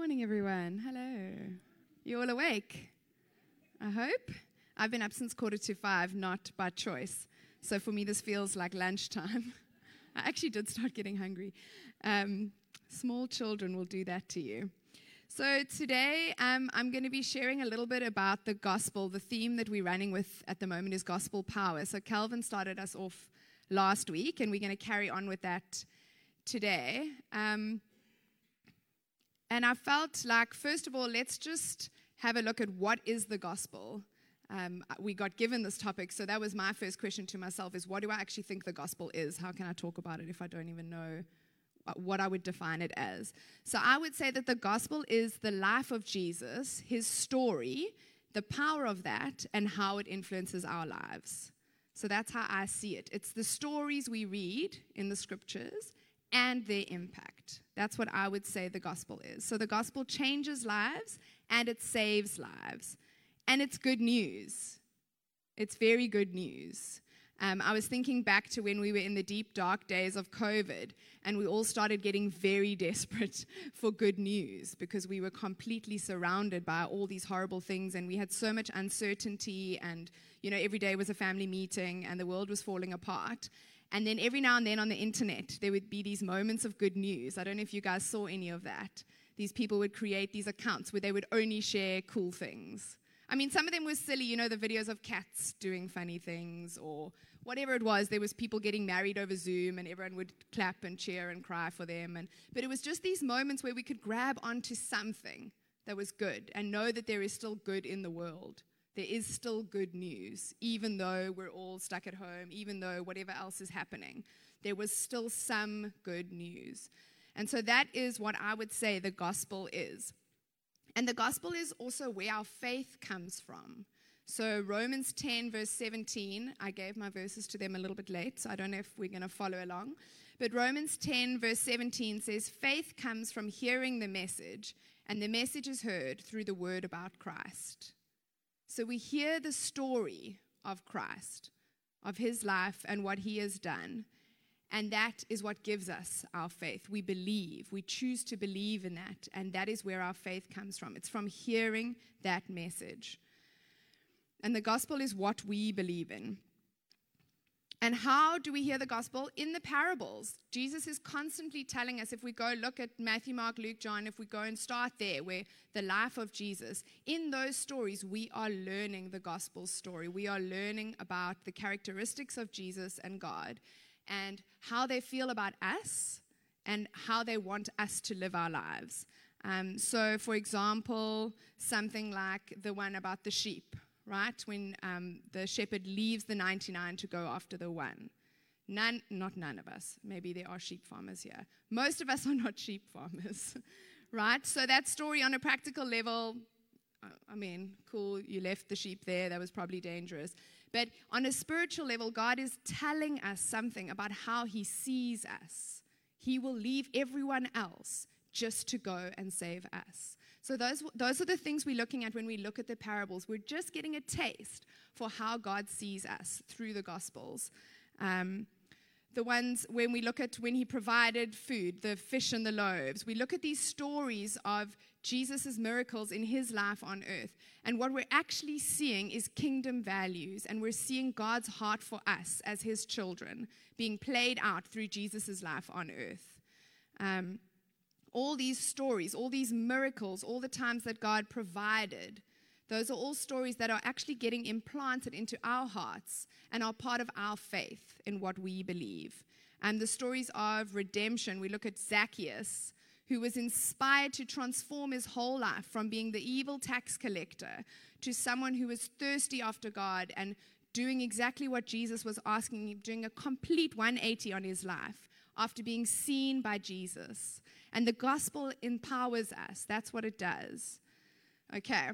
Morning, everyone. Hello. You all awake? I hope. I've been up since 4:45, not by choice. So for me, this feels like lunchtime. I actually did start getting hungry. Small children will do that to you. So today, I'm going to be sharing a little bit about the gospel. The theme that we're running with at the moment is gospel power. So Calvin started us off last week, and we're going to carry on with that today. And I felt like, first of all, let's just have a look at what is the gospel. We got given this topic, so that was my first question to myself is, what do I actually think the gospel is? How can I talk about it if I don't even know what I would define it as? So I would say that the gospel is the life of Jesus, his story, the power of that, and how it influences our lives. So that's how I see it. It's the stories we read in the scriptures and their impact. That's what I would say the gospel is. So the gospel changes lives and it saves lives. And it's good news. It's very good news. I was thinking back to when we were in the deep, dark days of COVID, and we all started getting very desperate for good news because we were completely surrounded by all these horrible things, and we had so much uncertainty, and, you know, every day was a family meeting, and the world was falling apart. And then every now and then on the internet, there would be these moments of good news. I don't know if you guys saw any of that. These people would create these accounts where they would only share cool things. I mean, some of them were silly, you know, the videos of cats doing funny things or whatever it was. There was people getting married over Zoom, and everyone would clap and cheer and cry for them. But it was just these moments where we could grab onto something that was good and know that there is still good in the world. There is still good news, even though we're all stuck at home, even though whatever else is happening. There was still some good news. And so that is what I would say the gospel is. And the gospel is also where our faith comes from. So Romans 10, verse 17, I gave my verses to them a little bit late, so I don't know if we're going to follow along. But Romans 10, verse 17 says, faith comes from hearing the message, and the message is heard through the word about Christ. So we hear the story of Christ, of his life and what he has done. And that is what gives us our faith. We believe. We choose to believe in that. And that is where our faith comes from. It's from hearing that message. And the gospel is what we believe in. And how do we hear the gospel? In the parables. Jesus is constantly telling us, if we go look at Matthew, Mark, Luke, John, if we go and start there, where the life of Jesus, in those stories, we are learning the gospel story. We are learning about the characteristics of Jesus and God, and how they feel about us, and how they want us to live our lives. So, for example, something like the one about the sheep, right? When the shepherd leaves the 99 to go after the one. Not none of us. Maybe there are sheep farmers here. Most of us are not sheep farmers, right? So that story on a practical level, I mean, cool, you left the sheep there. That was probably dangerous. But on a spiritual level, God is telling us something about how he sees us. He will leave everyone else just to go and save us. So those are the things we're looking at when we look at the parables. We're just getting a taste for how God sees us through the Gospels. The ones when we look at when he provided food, the fish and the loaves, we look at these stories of Jesus' miracles in his life on earth. And what we're actually seeing is kingdom values, and we're seeing God's heart for us as his children being played out through Jesus' life on earth. All these stories, all these miracles, all the times that God provided, those are all stories that are actually getting implanted into our hearts and are part of our faith in what we believe. And the stories of redemption, we look at Zacchaeus, who was inspired to transform his whole life from being the evil tax collector to someone who was thirsty after God and doing exactly what Jesus was asking him, doing a complete 180 on his life after being seen by Jesus. And the gospel empowers us. That's what it does. Okay,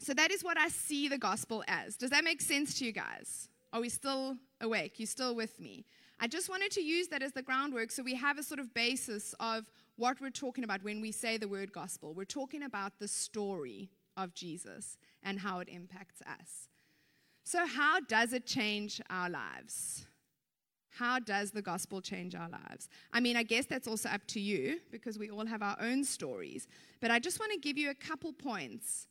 so that is what I see the gospel as. Does that make sense to you guys? Are we still awake? You still with me? I just wanted to use that as the groundwork so we have a sort of basis of what we're talking about when we say the word gospel. We're talking about the story of Jesus and how it impacts us. So how does it change our lives? How does the gospel change our lives? I mean, I guess that's also up to you because we all have our own stories. But I just want to give you a couple points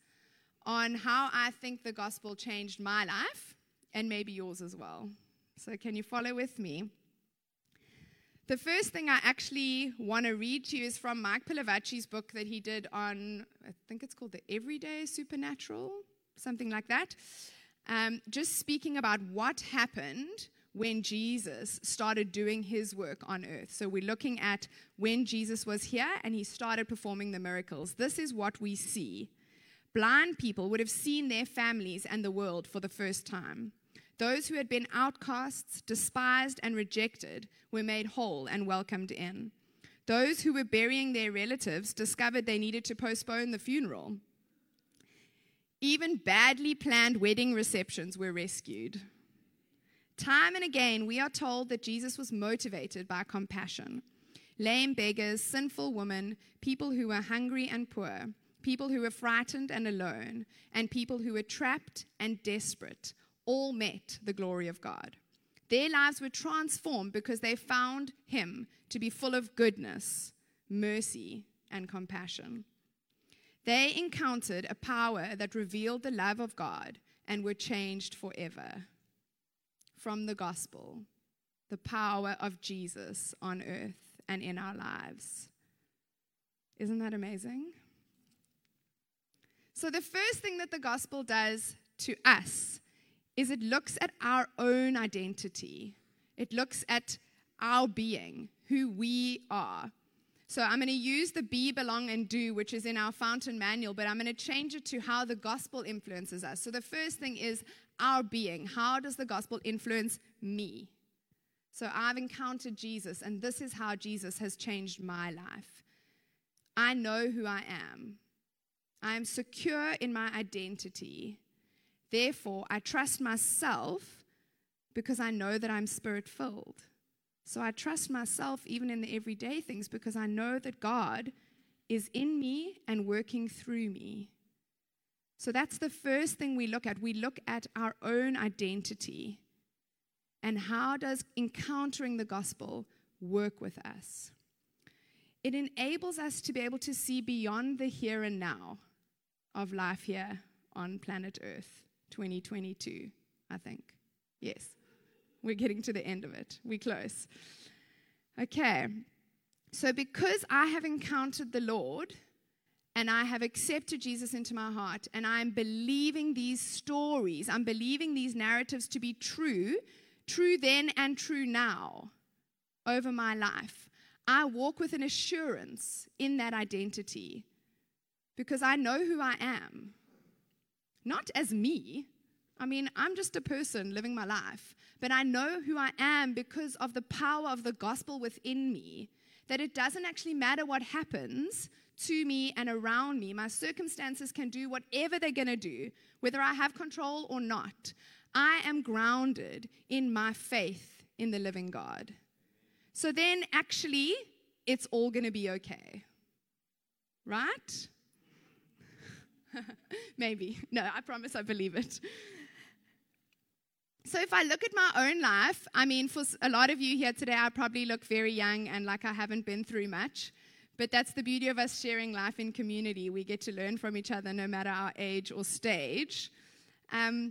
on how I think the gospel changed my life and maybe yours as well. So can you follow with me? The first thing I actually want to read to you is from Mike Pilavachi's book that he did on, I think it's called The Everyday Supernatural, something like that. Just speaking about what happened when Jesus started doing his work on earth. So we're looking at when Jesus was here and he started performing the miracles. This is what we see. Blind people would have seen their families and the world for the first time. Those who had been outcasts, despised, and rejected were made whole and welcomed in. Those who were burying their relatives discovered they needed to postpone the funeral. Even badly planned wedding receptions were rescued. Time and again, we are told that Jesus was motivated by compassion. Lame beggars, sinful women, people who were hungry and poor, people who were frightened and alone, and people who were trapped and desperate all met the glory of God. Their lives were transformed because they found him to be full of goodness, mercy, and compassion. They encountered a power that revealed the love of God and were changed forever. From the gospel, the power of Jesus on earth and in our lives. Isn't that amazing? So the first thing that the gospel does to us is it looks at our own identity. It looks at our being, who we are. So I'm going to use the be, belong, and do, which is in our Fountain Manual, but I'm going to change it to how the gospel influences us. So the first thing is our being. How does the gospel influence me? So I've encountered Jesus, and this is how Jesus has changed my life. I know who I am. I am secure in my identity. Therefore, I trust myself because I know that I'm spirit-filled. So I trust myself even in the everyday things because I know that God is in me and working through me. So that's the first thing we look at. We look at our own identity and how does encountering the gospel work with us. It enables us to be able to see beyond the here and now of life here on planet Earth 2022, I think. Yes. We're getting to the end of it. We're close. Okay. So because I have encountered the Lord and I have accepted Jesus into my heart and I'm believing these stories, I'm believing these narratives to be true, true then and true now over my life, I walk with an assurance in that identity because I know who I am. Not as me. I mean, I'm just a person living my life, but I know who I am because of the power of the gospel within me, that it doesn't actually matter what happens to me and around me. My circumstances can do whatever they're going to do, whether I have control or not. I am grounded in my faith in the living God. So then, actually, it's all going to be okay. Right? Maybe. No, I promise I believe it. So if I look at my own life, I mean, for a lot of you here today, I probably look very young and like I haven't been through much. But that's the beauty of us sharing life in community. We get to learn from each other no matter our age or stage. I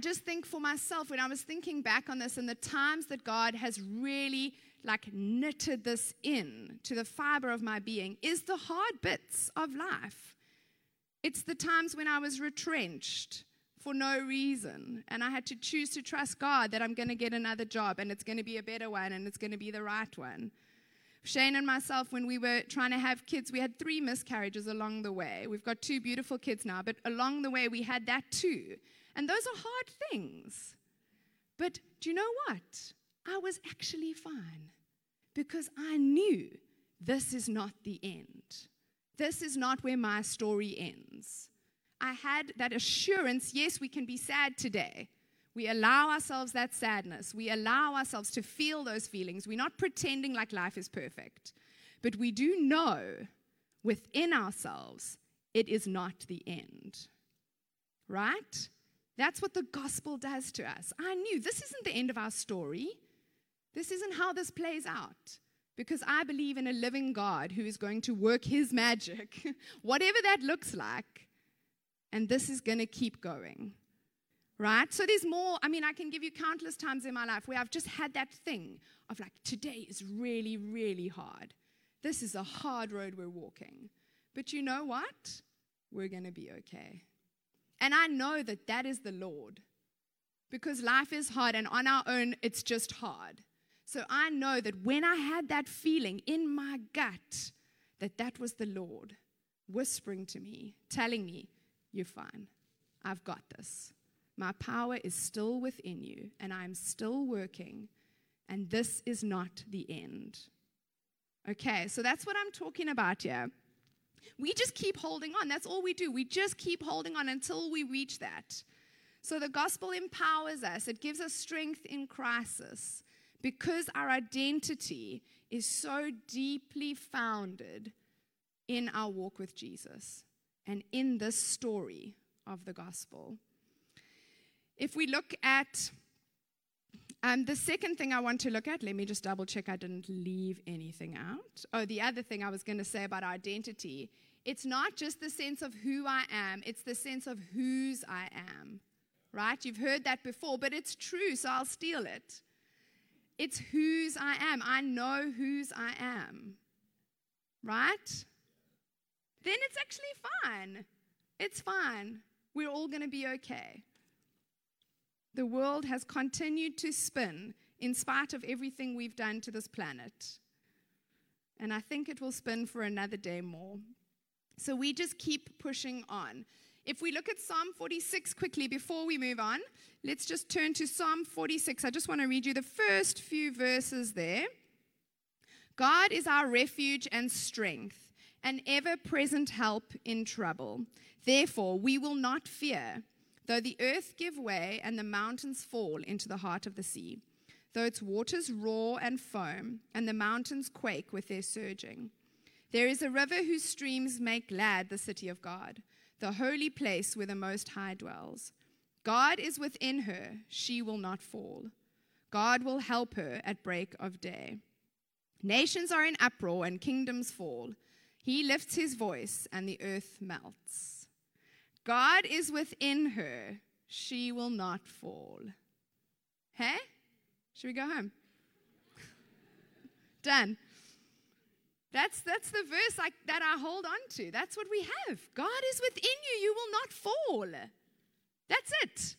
just think for myself, when I was thinking back on this and the times that God has really like knitted this in to the fiber of my being is the hard bits of life. It's the times when I was retrenched for no reason, and I had to choose to trust God that I'm going to get another job, and it's going to be a better one, and it's going to be the right one. Shane and myself, when we were trying to have kids, we had 3 miscarriages along the way. We've got 2 beautiful kids now, but along the way, we had that too. And those are hard things. But do you know what? I was actually fine because I knew this is not the end. This is not where my story ends. I had that assurance, yes, we can be sad today. We allow ourselves that sadness. We allow ourselves to feel those feelings. We're not pretending like life is perfect. But we do know within ourselves it is not the end. Right? That's what the gospel does to us. I knew this isn't the end of our story. This isn't how this plays out, because I believe in a living God who is going to work his magic, whatever that looks like, and this is going to keep going, right? So there's more. I mean, I can give you countless times in my life where I've just had that thing of like, today is really, really hard. This is a hard road we're walking. But you know what? We're going to be okay. And I know that that is the Lord, because life is hard, and on our own, it's just hard. So I know that when I had that feeling in my gut, that that was the Lord whispering to me, telling me, you're fine. I've got this. My power is still within you, and I'm still working, and this is not the end. Okay, so that's what I'm talking about here. We just keep holding on. That's all we do. We just keep holding on until we reach that. So the gospel empowers us. It gives us strength in crisis, because our identity is so deeply founded in our walk with Jesus and in this story of the gospel. If we look at the second thing I want to look at, let me just double check I didn't leave anything out. Oh, the other thing I was going to say about identity, it's not just the sense of who I am, it's the sense of whose I am, right? You've heard that before, but it's true, so I'll steal it. It's whose I am. I know whose I am, right? Then it's actually fine. It's fine. We're all going to be okay. The world has continued to spin in spite of everything we've done to this planet. And I think it will spin for another day more. So we just keep pushing on. If we look at Psalm 46 quickly before we move on, let's just turn to Psalm 46. I just want to read you the first few verses there. God is our refuge and strength, an ever-present help in trouble. Therefore, we will not fear, though the earth give way and the mountains fall into the heart of the sea, though its waters roar and foam, and the mountains quake with their surging. There is a river whose streams make glad the city of God, the holy place where the Most High dwells. God is within her, she will not fall. God will help her at break of day. Nations are in uproar and kingdoms fall. He lifts his voice and the earth melts. God is within her. She will not fall. Hey? Should we go home? Done. That's the verse that I hold on to. That's what we have. God is within you. You will not fall. That's it.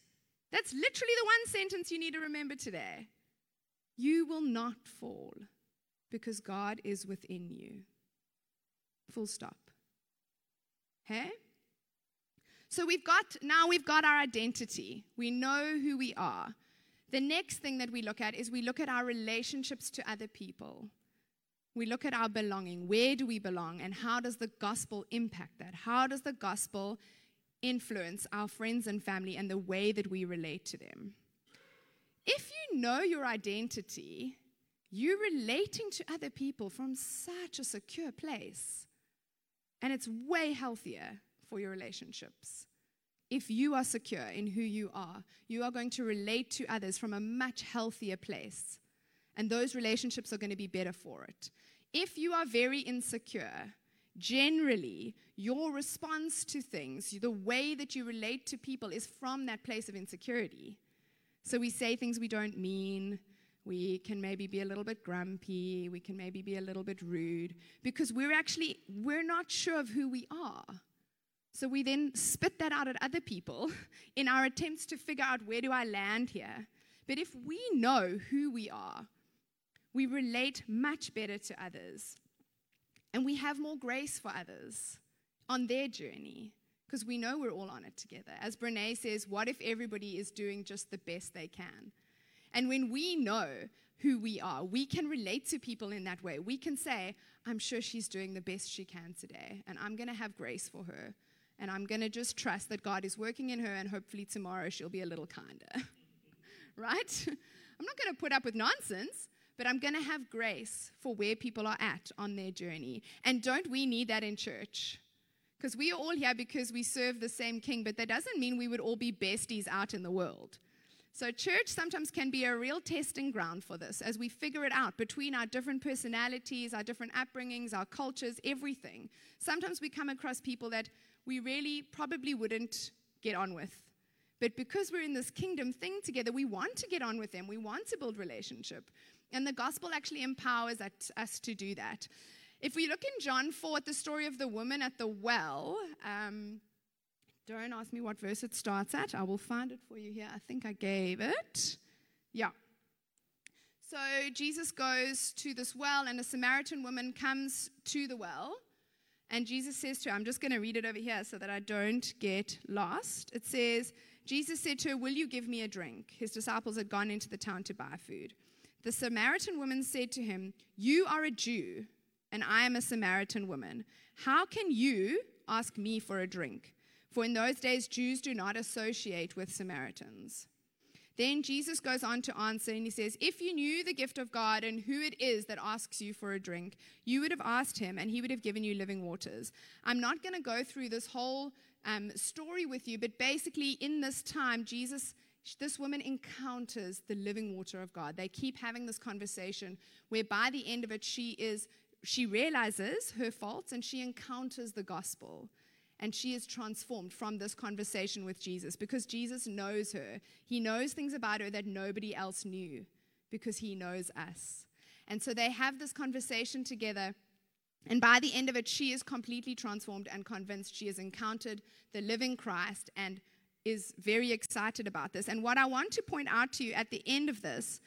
That's literally the one sentence you need to remember today. You will not fall because God is within you. Full stop. Hey? So we've got our identity. We know who we are. The next thing that we look at is we look at our relationships to other people. We look at our belonging. Where do we belong, and how does the gospel impact that? How does the gospel influence our friends and family and the way that we relate to them? If you know your identity, you're relating to other people from such a secure place, and it's way healthier for your relationships. If you are secure in who you are going to relate to others from a much healthier place, and those relationships are going to be better for it. If you are very insecure, generally, your response to things, the way that you relate to people is from that place of insecurity. So we say things we don't mean, we can maybe be a little bit grumpy, we can maybe be a little bit rude, because we're not sure of who we are. So we then spit that out at other people in our attempts to figure out, where do I land here? But if we know who we are, we relate much better to others. And we have more grace for others on their journey, because we know we're all on it together. As Brené says, what if everybody is doing just the best they can? And when we know who we are, we can relate to people in that way. We can say, I'm sure she's doing the best she can today, and I'm going to have grace for her. And I'm going to just trust that God is working in her, and hopefully tomorrow she'll be a little kinder, right? I'm not going to put up with nonsense, but I'm going to have grace for where people are at on their journey. And don't we need that in church? Because we are all here because we serve the same King, but that doesn't mean we would all be besties out in the world. So church sometimes can be a real testing ground for this as we figure it out between our different personalities, our different upbringings, our cultures, everything. Sometimes we come across people that we really probably wouldn't get on with. But because we're in this kingdom thing together, we want to get on with them. We want to build relationship. And the gospel actually empowers us to do that. If we look in John 4 at the story of the woman at the well, don't ask me what verse it starts at. I will find it for you here. I think I gave it. Yeah. So Jesus goes to this well, and a Samaritan woman comes to the well. And Jesus says to her, I'm just going to read it over here so that I don't get lost. It says, Jesus said to her, will you give me a drink? His disciples had gone into the town to buy food. The Samaritan woman said to him, you are a Jew, and I am a Samaritan woman. How can you ask me for a drink? For in those days, Jews do not associate with Samaritans. Then Jesus goes on to answer, and he says, if you knew the gift of God and who it is that asks you for a drink, you would have asked him, and he would have given you living waters. I'm not going to go through this whole story with you, but basically in this time, this woman encounters the living water of God. They keep having this conversation where by the end of it, she realizes her faults, and she encounters the gospel. And she is transformed from this conversation with Jesus because Jesus knows her. He knows things about her that nobody else knew because he knows us. And so they have this conversation together. And by the end of it, she is completely transformed and convinced she has encountered the living Christ and is very excited about this. And what I want to point out to you at the end of this,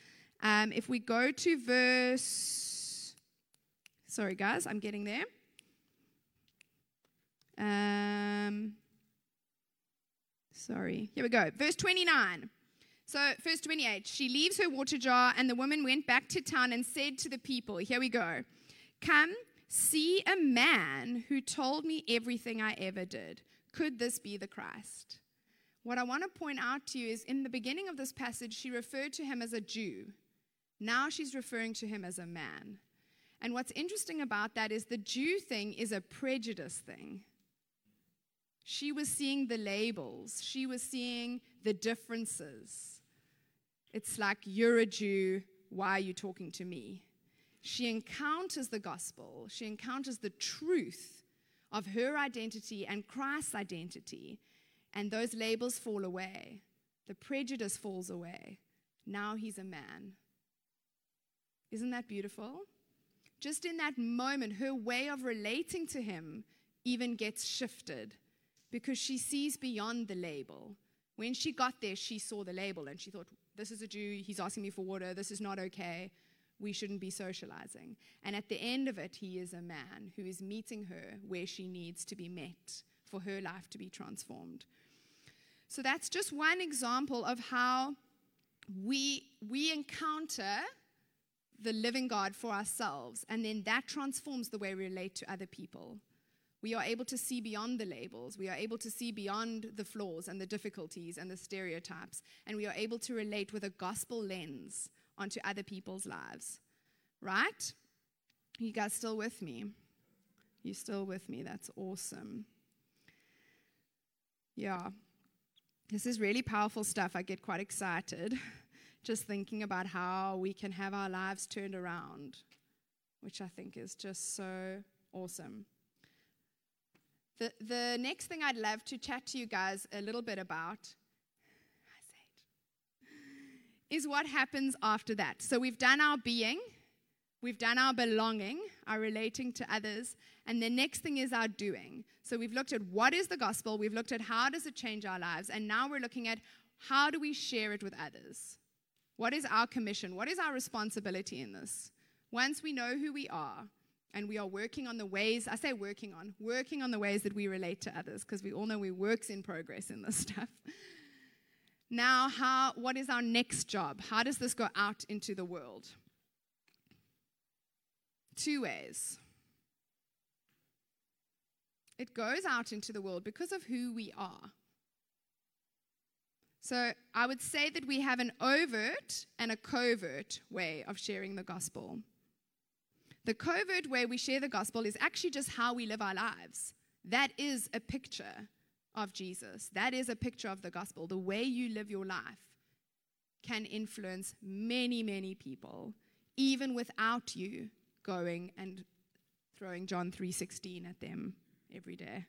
if we go to verse... Sorry, guys, I'm getting there. Here we go. Verse 29. So, verse 28. She leaves her water jar, and the woman went back to town and said to the people, here we go. Come, see a man who told me everything I ever did. Could this be the Christ? What I want to point out to you is in the beginning of this passage, she referred to him as a Jew. Now she's referring to him as a man. And what's interesting about that is the Jew thing is a prejudice thing. She was seeing the labels. She was seeing the differences. It's like, you're a Jew, why are you talking to me? She encounters the gospel. She encounters the truth of her identity and Christ's identity. And those labels fall away. The prejudice falls away. Now he's a man. Isn't that beautiful? Just in that moment, her way of relating to him even gets shifted. Because she sees beyond the label. When she got there, she saw the label and she thought, this is a Jew, he's asking me for water, this is not okay, we shouldn't be socializing. And at the end of it, he is a man who is meeting her where she needs to be met for her life to be transformed. So that's just one example of how we encounter the living God for ourselves, and then that transforms the way we relate to other people. We are able to see beyond the labels. We are able to see beyond the flaws and the difficulties and the stereotypes. And we are able to relate with a gospel lens onto other people's lives. Right? Are you guys still with me? You're still with me. That's awesome. Yeah. This is really powerful stuff. I get quite excited just thinking about how we can have our lives turned around, which I think is just so awesome. The next thing I'd love to chat to you guys a little bit about is what happens after that. So we've done our being, we've done our belonging, our relating to others, and the next thing is our doing. So we've looked at what is the gospel, we've looked at how does it change our lives, and now we're looking at how do we share it with others. What is our commission? What is our responsibility in this? Once we know who we are, and we are working on the ways that we relate to others, because we all know we works in progress in this stuff. Now, what is our next job? How does this go out into the world? Two ways. It goes out into the world because of who we are. So I would say that we have an overt and a covert way of sharing the gospel. The covert way we share the gospel is actually just how we live our lives. That is a picture of Jesus. That is a picture of the gospel. The way you live your life can influence many, many people, even without you going and throwing John 3:16 at them every day.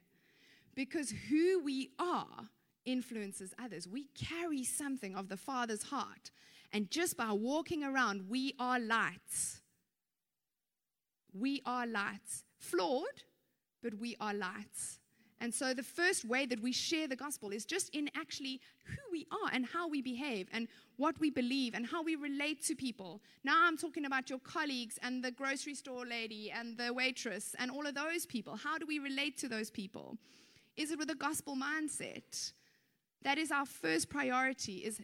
Because who we are influences others. We carry something of the Father's heart. And just by walking around, we are lights. We are lights. Flawed, but we are lights. And so the first way that we share the gospel is just in actually who we are and how we behave and what we believe and how we relate to people. Now I'm talking about your colleagues and the grocery store lady and the waitress and all of those people. How do we relate to those people? Is it with a gospel mindset? That is our first priority, is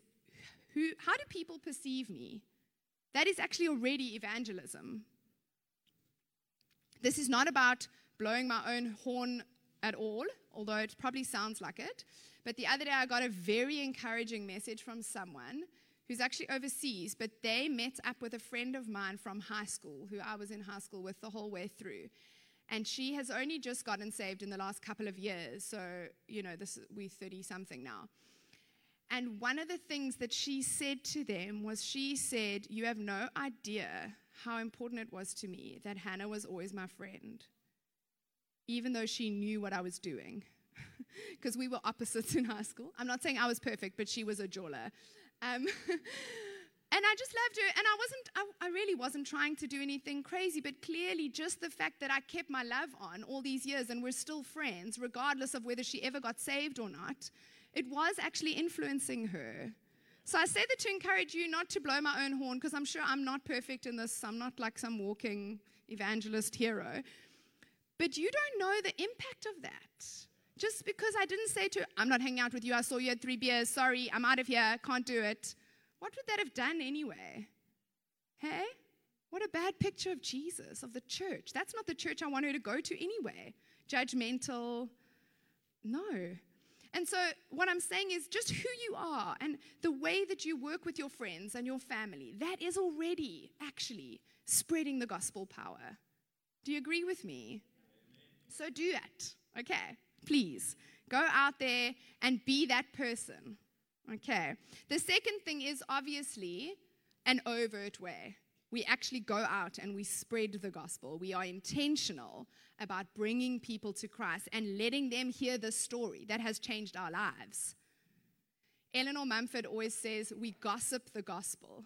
who? How do people perceive me? That is actually already evangelism. This is not about blowing my own horn at all, although it probably sounds like it. But the other day I got a very encouraging message from someone who's actually overseas, but they met up with a friend of mine from high school, who I was in high school with the whole way through. And she has only just gotten saved in the last couple of years. So, you know, we're 30-something now. And one of the things that she said to them was, she said, "You have no idea how important it was to me that Hannah was always my friend, even though she knew what I was doing." Because we were opposites in high school. I'm not saying I was perfect, but she was a jawler. And I just loved her, and I really wasn't trying to do anything crazy, but clearly just the fact that I kept my love on all these years and we're still friends, regardless of whether she ever got saved or not, it was actually influencing her. So I say that to encourage you not to blow my own horn, because I'm sure I'm not perfect in this. I'm not like some walking evangelist hero. But you don't know the impact of that. Just because I didn't say to her, "I'm not hanging out with you, I saw you had 3 beers, sorry, I'm out of here, can't do it." What would that have done anyway? Hey? What a bad picture of Jesus, of the church. That's not the church I want her to go to anyway. Judgmental. No. And so what I'm saying is just who you are and the way that you work with your friends and your family, that is already actually spreading the gospel power. Do you agree with me? So do it, okay? Please, go out there and be that person, okay? The second thing is obviously an overt way. We actually go out and we spread the gospel. We are intentional about bringing people to Christ and letting them hear the story that has changed our lives. Eleanor Mumford always says, we gossip the gospel.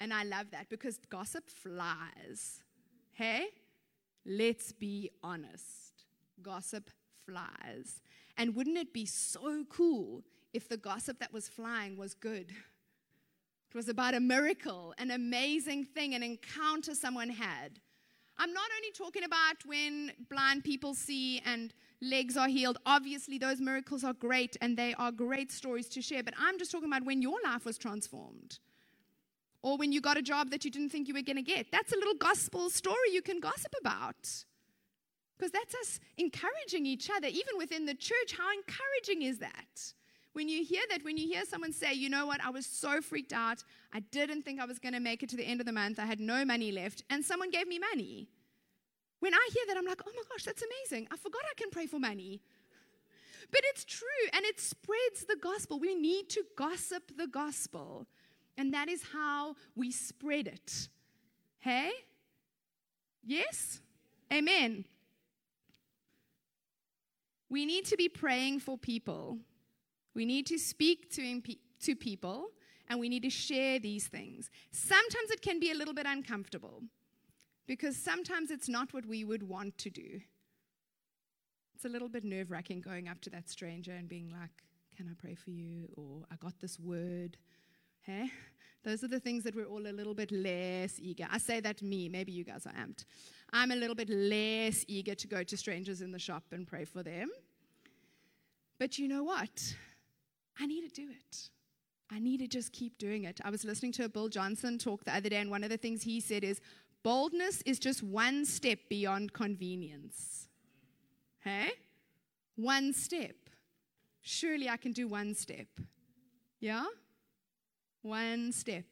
And I love that, because gossip flies, hey? Let's be honest. Gossip flies. And wouldn't it be so cool if the gossip that was flying was good? It was about a miracle, an amazing thing, an encounter someone had. I'm not only talking about when blind people see and legs are healed. Obviously, those miracles are great, and they are great stories to share. But I'm just talking about when your life was transformed. Or when you got a job that you didn't think you were going to get. That's a little gospel story you can gossip about. Because that's us encouraging each other, even within the church. How encouraging is that? When you hear that, when you hear someone say, "You know what, I was so freaked out. I didn't think I was going to make it to the end of the month. I had no money left, and someone gave me money." When I hear that, I'm like, "Oh my gosh, that's amazing. I forgot I can pray for money." But it's true, and it spreads the gospel. We need to gossip the gospel. And that is how we spread it. Hey? Yes? Amen. We need to be praying for people. We need to speak to people, and we need to share these things. Sometimes it can be a little bit uncomfortable, because sometimes it's not what we would want to do. It's a little bit nerve-wracking going up to that stranger and being like, "Can I pray for you?" Or, "I got this word." Hey? Those are the things that we're all a little bit less eager. I say that me. Maybe you guys are amped. I'm a little bit less eager to go to strangers in the shop and pray for them. But you know what? I need to do it. I need to just keep doing it. I was listening to a Bill Johnson talk the other day, and one of the things he said is, boldness is just one step beyond convenience. Hey? One step. Surely I can do one step. Yeah? One step,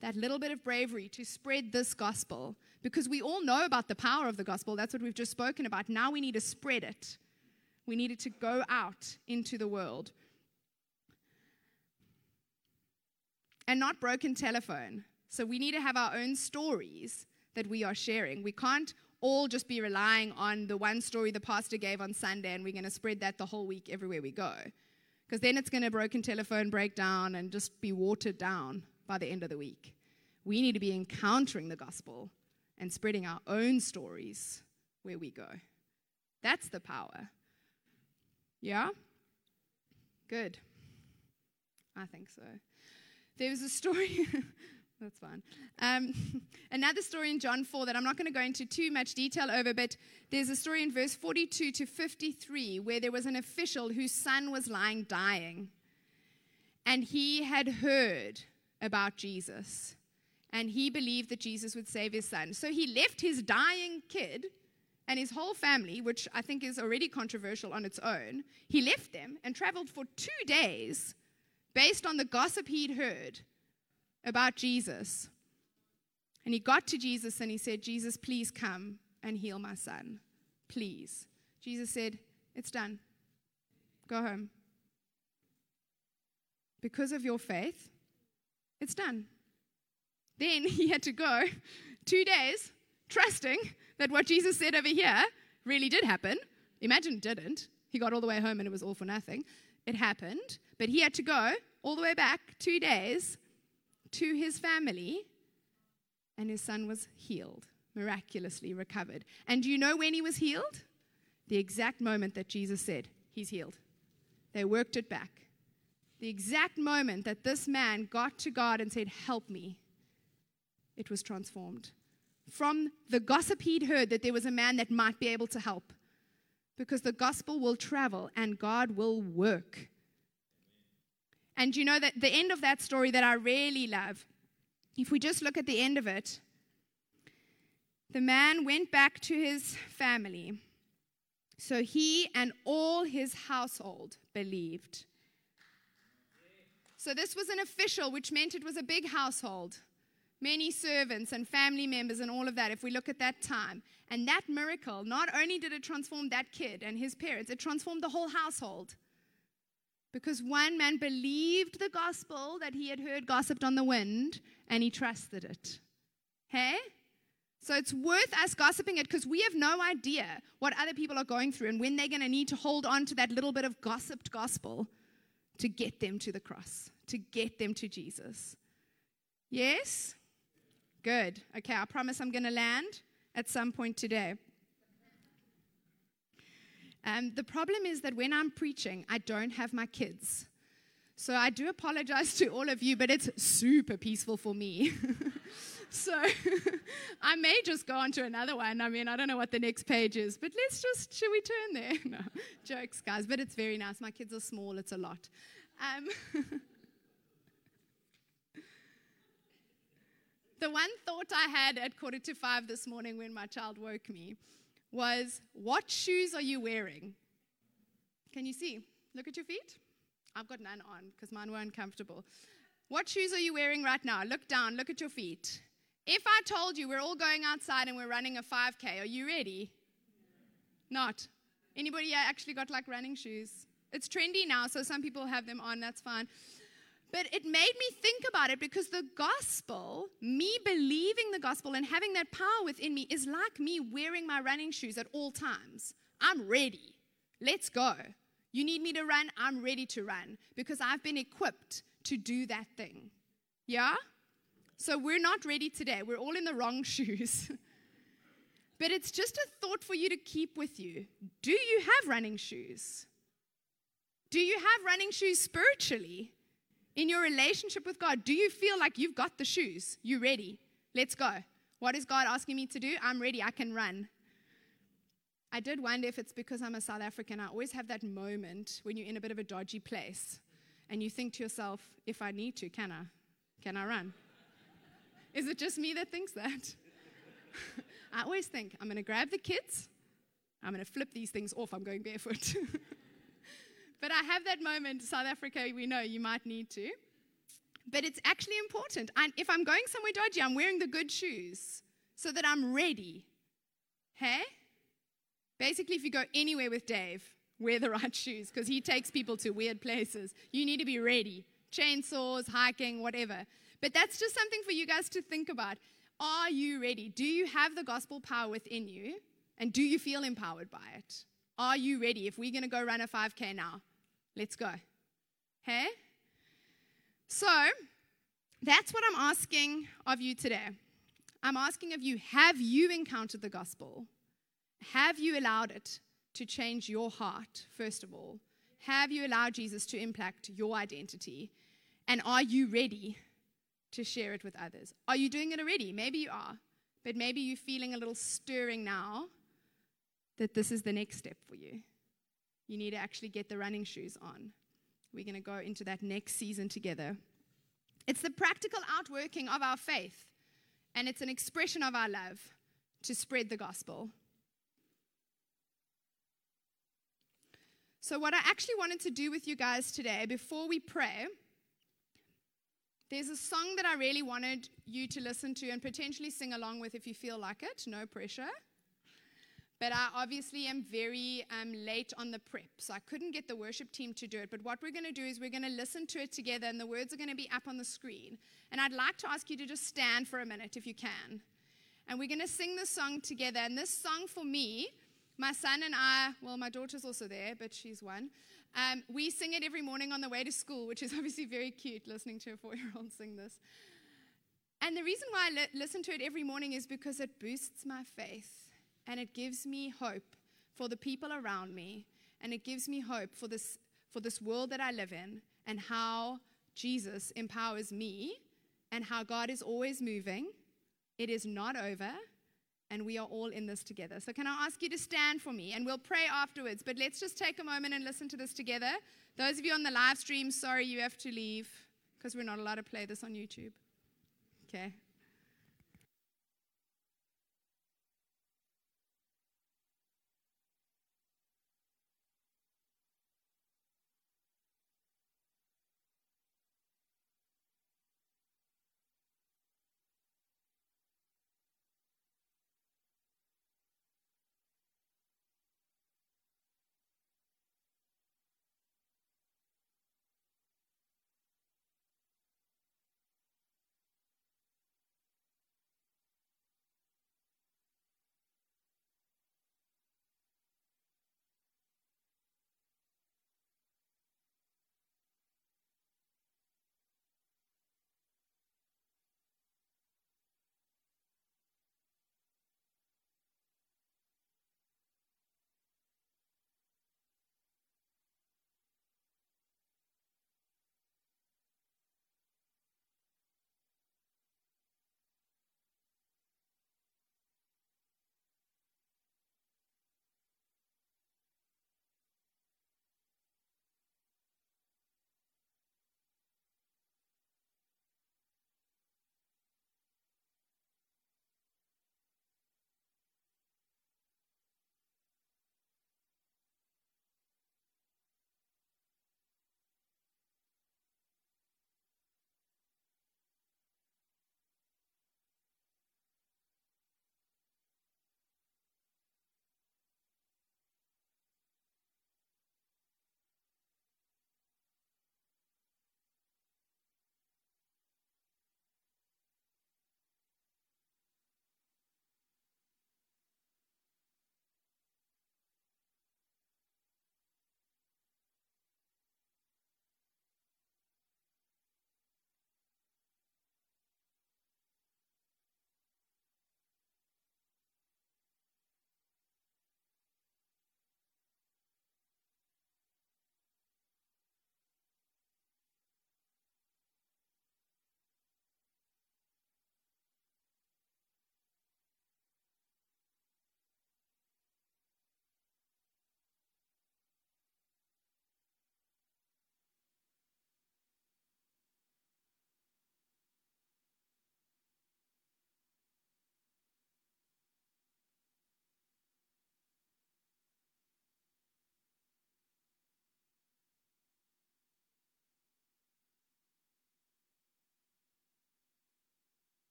that little bit of bravery to spread this gospel, because we all know about the power of the gospel. That's what we've just spoken about. Now we need to spread it. We need it to go out into the world. and not broken telephone. So we need to have our own stories that we are sharing. We can't all just be relying on the one story the pastor gave on Sunday and we're going to spread that the whole week everywhere we go. Because then it's going to broken telephone break down and just be watered down by the end of the week. We need to be encountering the gospel and spreading our own stories where we go. That's the power. Yeah? Good. I think so. There was a story... That's fine. Another story in John 4 that I'm not going to go into too much detail over, but there's a story in verse 42 to 53 where there was an official whose son was lying dying. And he had heard about Jesus. And he believed that Jesus would save his son. So he left his dying kid and his whole family, which I think is already controversial on its own. He left them and traveled for 2 days based on the gossip he'd heard about Jesus. And he got to Jesus and he said, "Jesus, please come and heal my son. Please." Jesus said, "It's done. Go home. Because of your faith, it's done." Then he had to go 2 days trusting that what Jesus said over here really did happen. Imagine it didn't. He got all the way home and it was all for nothing. It happened. But he had to go all the way back 2 days to his family, and his son was healed, miraculously recovered. And do you know when he was healed? The exact moment that Jesus said, "He's healed." They worked it back. The exact moment that this man got to God and said, "Help me," it was transformed. From the gossip he'd heard that there was a man that might be able to help. Because the gospel will travel and God will work. And you know that the end of that story that I really love, if we just look at the end of it, the man went back to his family. So he and all his household believed. So this was an official, which meant it was a big household. Many servants and family members and all of that, if we look at that time. And that miracle, not only did it transform that kid and his parents, it transformed the whole household. Because one man believed the gospel that he had heard gossiped on the wind, and he trusted it. Hey? So it's worth us gossiping it because we have no idea what other people are going through and when they're going to need to hold on to that little bit of gossiped gospel to get them to the cross, to get them to Jesus. Yes? Good. Okay, I promise I'm going to land at some point today. The problem is that when I'm preaching, I don't have my kids. So I do apologize to all of you, but it's super peaceful for me. So I may just go on to another one. I mean, I don't know what the next page is, but should we turn there? No, jokes, guys, but it's very nice. My kids are small. It's a lot. The one thought I had at 4:45 this morning when my child woke me was, what shoes are you wearing? Can you see? Look at your feet. I've got none on because mine were uncomfortable. What shoes are you wearing right now? Look down, look at your feet. If I told you we're all going outside and we're running a 5K, are you ready? Not. Anybody actually got like running shoes? It's trendy now, so some people have them on, that's fine. But it made me think about it because the gospel, me believing the gospel and having that power within me is like me wearing my running shoes at all times. I'm ready. Let's go. You need me to run? I'm ready to run because I've been equipped to do that thing. Yeah? So we're not ready today. We're all in the wrong shoes. But it's just a thought for you to keep with you. Do you have running shoes? Do you have running shoes spiritually? In your relationship with God, do you feel like you've got the shoes? You ready? Let's go. What is God asking me to do? I'm ready. I can run. I did wonder if it's because I'm a South African. I always have that moment when you're in a bit of a dodgy place and you think to yourself, if I need to, can I? Can I run? Is it just me that thinks that? I always think, I'm going to grab the kids. I'm going to flip these things off. I'm going barefoot. But I have that moment, South Africa, we know you might need to. But it's actually important. If I'm going somewhere dodgy, I'm wearing the good shoes so that I'm ready. Hey? Basically, if you go anywhere with Dave, wear the right shoes because he takes people to weird places. You need to be ready. chainsaws, hiking, whatever. But that's just something for you guys to think about. Are you ready? Do you have the gospel power within you? And do you feel empowered by it? Are you ready? If we're going to go run a 5K now, let's go. Hey? So, that's what I'm asking of you today. I'm asking of you, have you encountered the gospel? Have you allowed it to change your heart, first of all? Have you allowed Jesus to impact your identity? And are you ready to share it with others? Are you doing it already? Maybe you are. But maybe you're feeling a little stirring now that this is the next step for you. You need to actually get the running shoes on. We're going to go into that next season together. It's the practical outworking of our faith, and it's an expression of our love to spread the gospel. So what I actually wanted to do with you guys today, before we pray, there's a song that I really wanted you to listen to and potentially sing along with if you feel like it, no pressure. But I obviously am very late on the prep, so I couldn't get the worship team to do it. But what we're going to do is we're going to listen to it together, and the words are going to be up on the screen. And I'd like to ask you to just stand for a minute if you can. And we're going to sing this song together. And this song for me, my son and I, well, my daughter's also there, but she's one. We sing it every morning on the way to school, which is obviously very cute, listening to a 4-year-old sing this. And the reason why I listen to it every morning is because it boosts my faith. And it gives me hope for the people around me. And it gives me hope for this world that I live in, and how Jesus empowers me, and how God is always moving. It is not over, and we are all in this together. So can I ask you to stand for me? And we'll pray afterwards. But let's just take a moment and listen to this together. Those of you on the live stream, sorry you have to leave, because we're not allowed to play this on YouTube. Okay.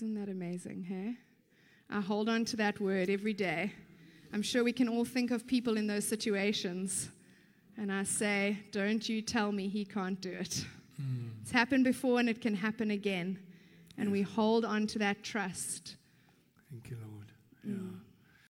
Isn't that amazing, hey? I hold on to that word every day. I'm sure we can all think of people in those situations. And I say, don't you tell me he can't do it. Mm. It's happened before and it can happen again. And we hold on to that trust. Thank you, Lord.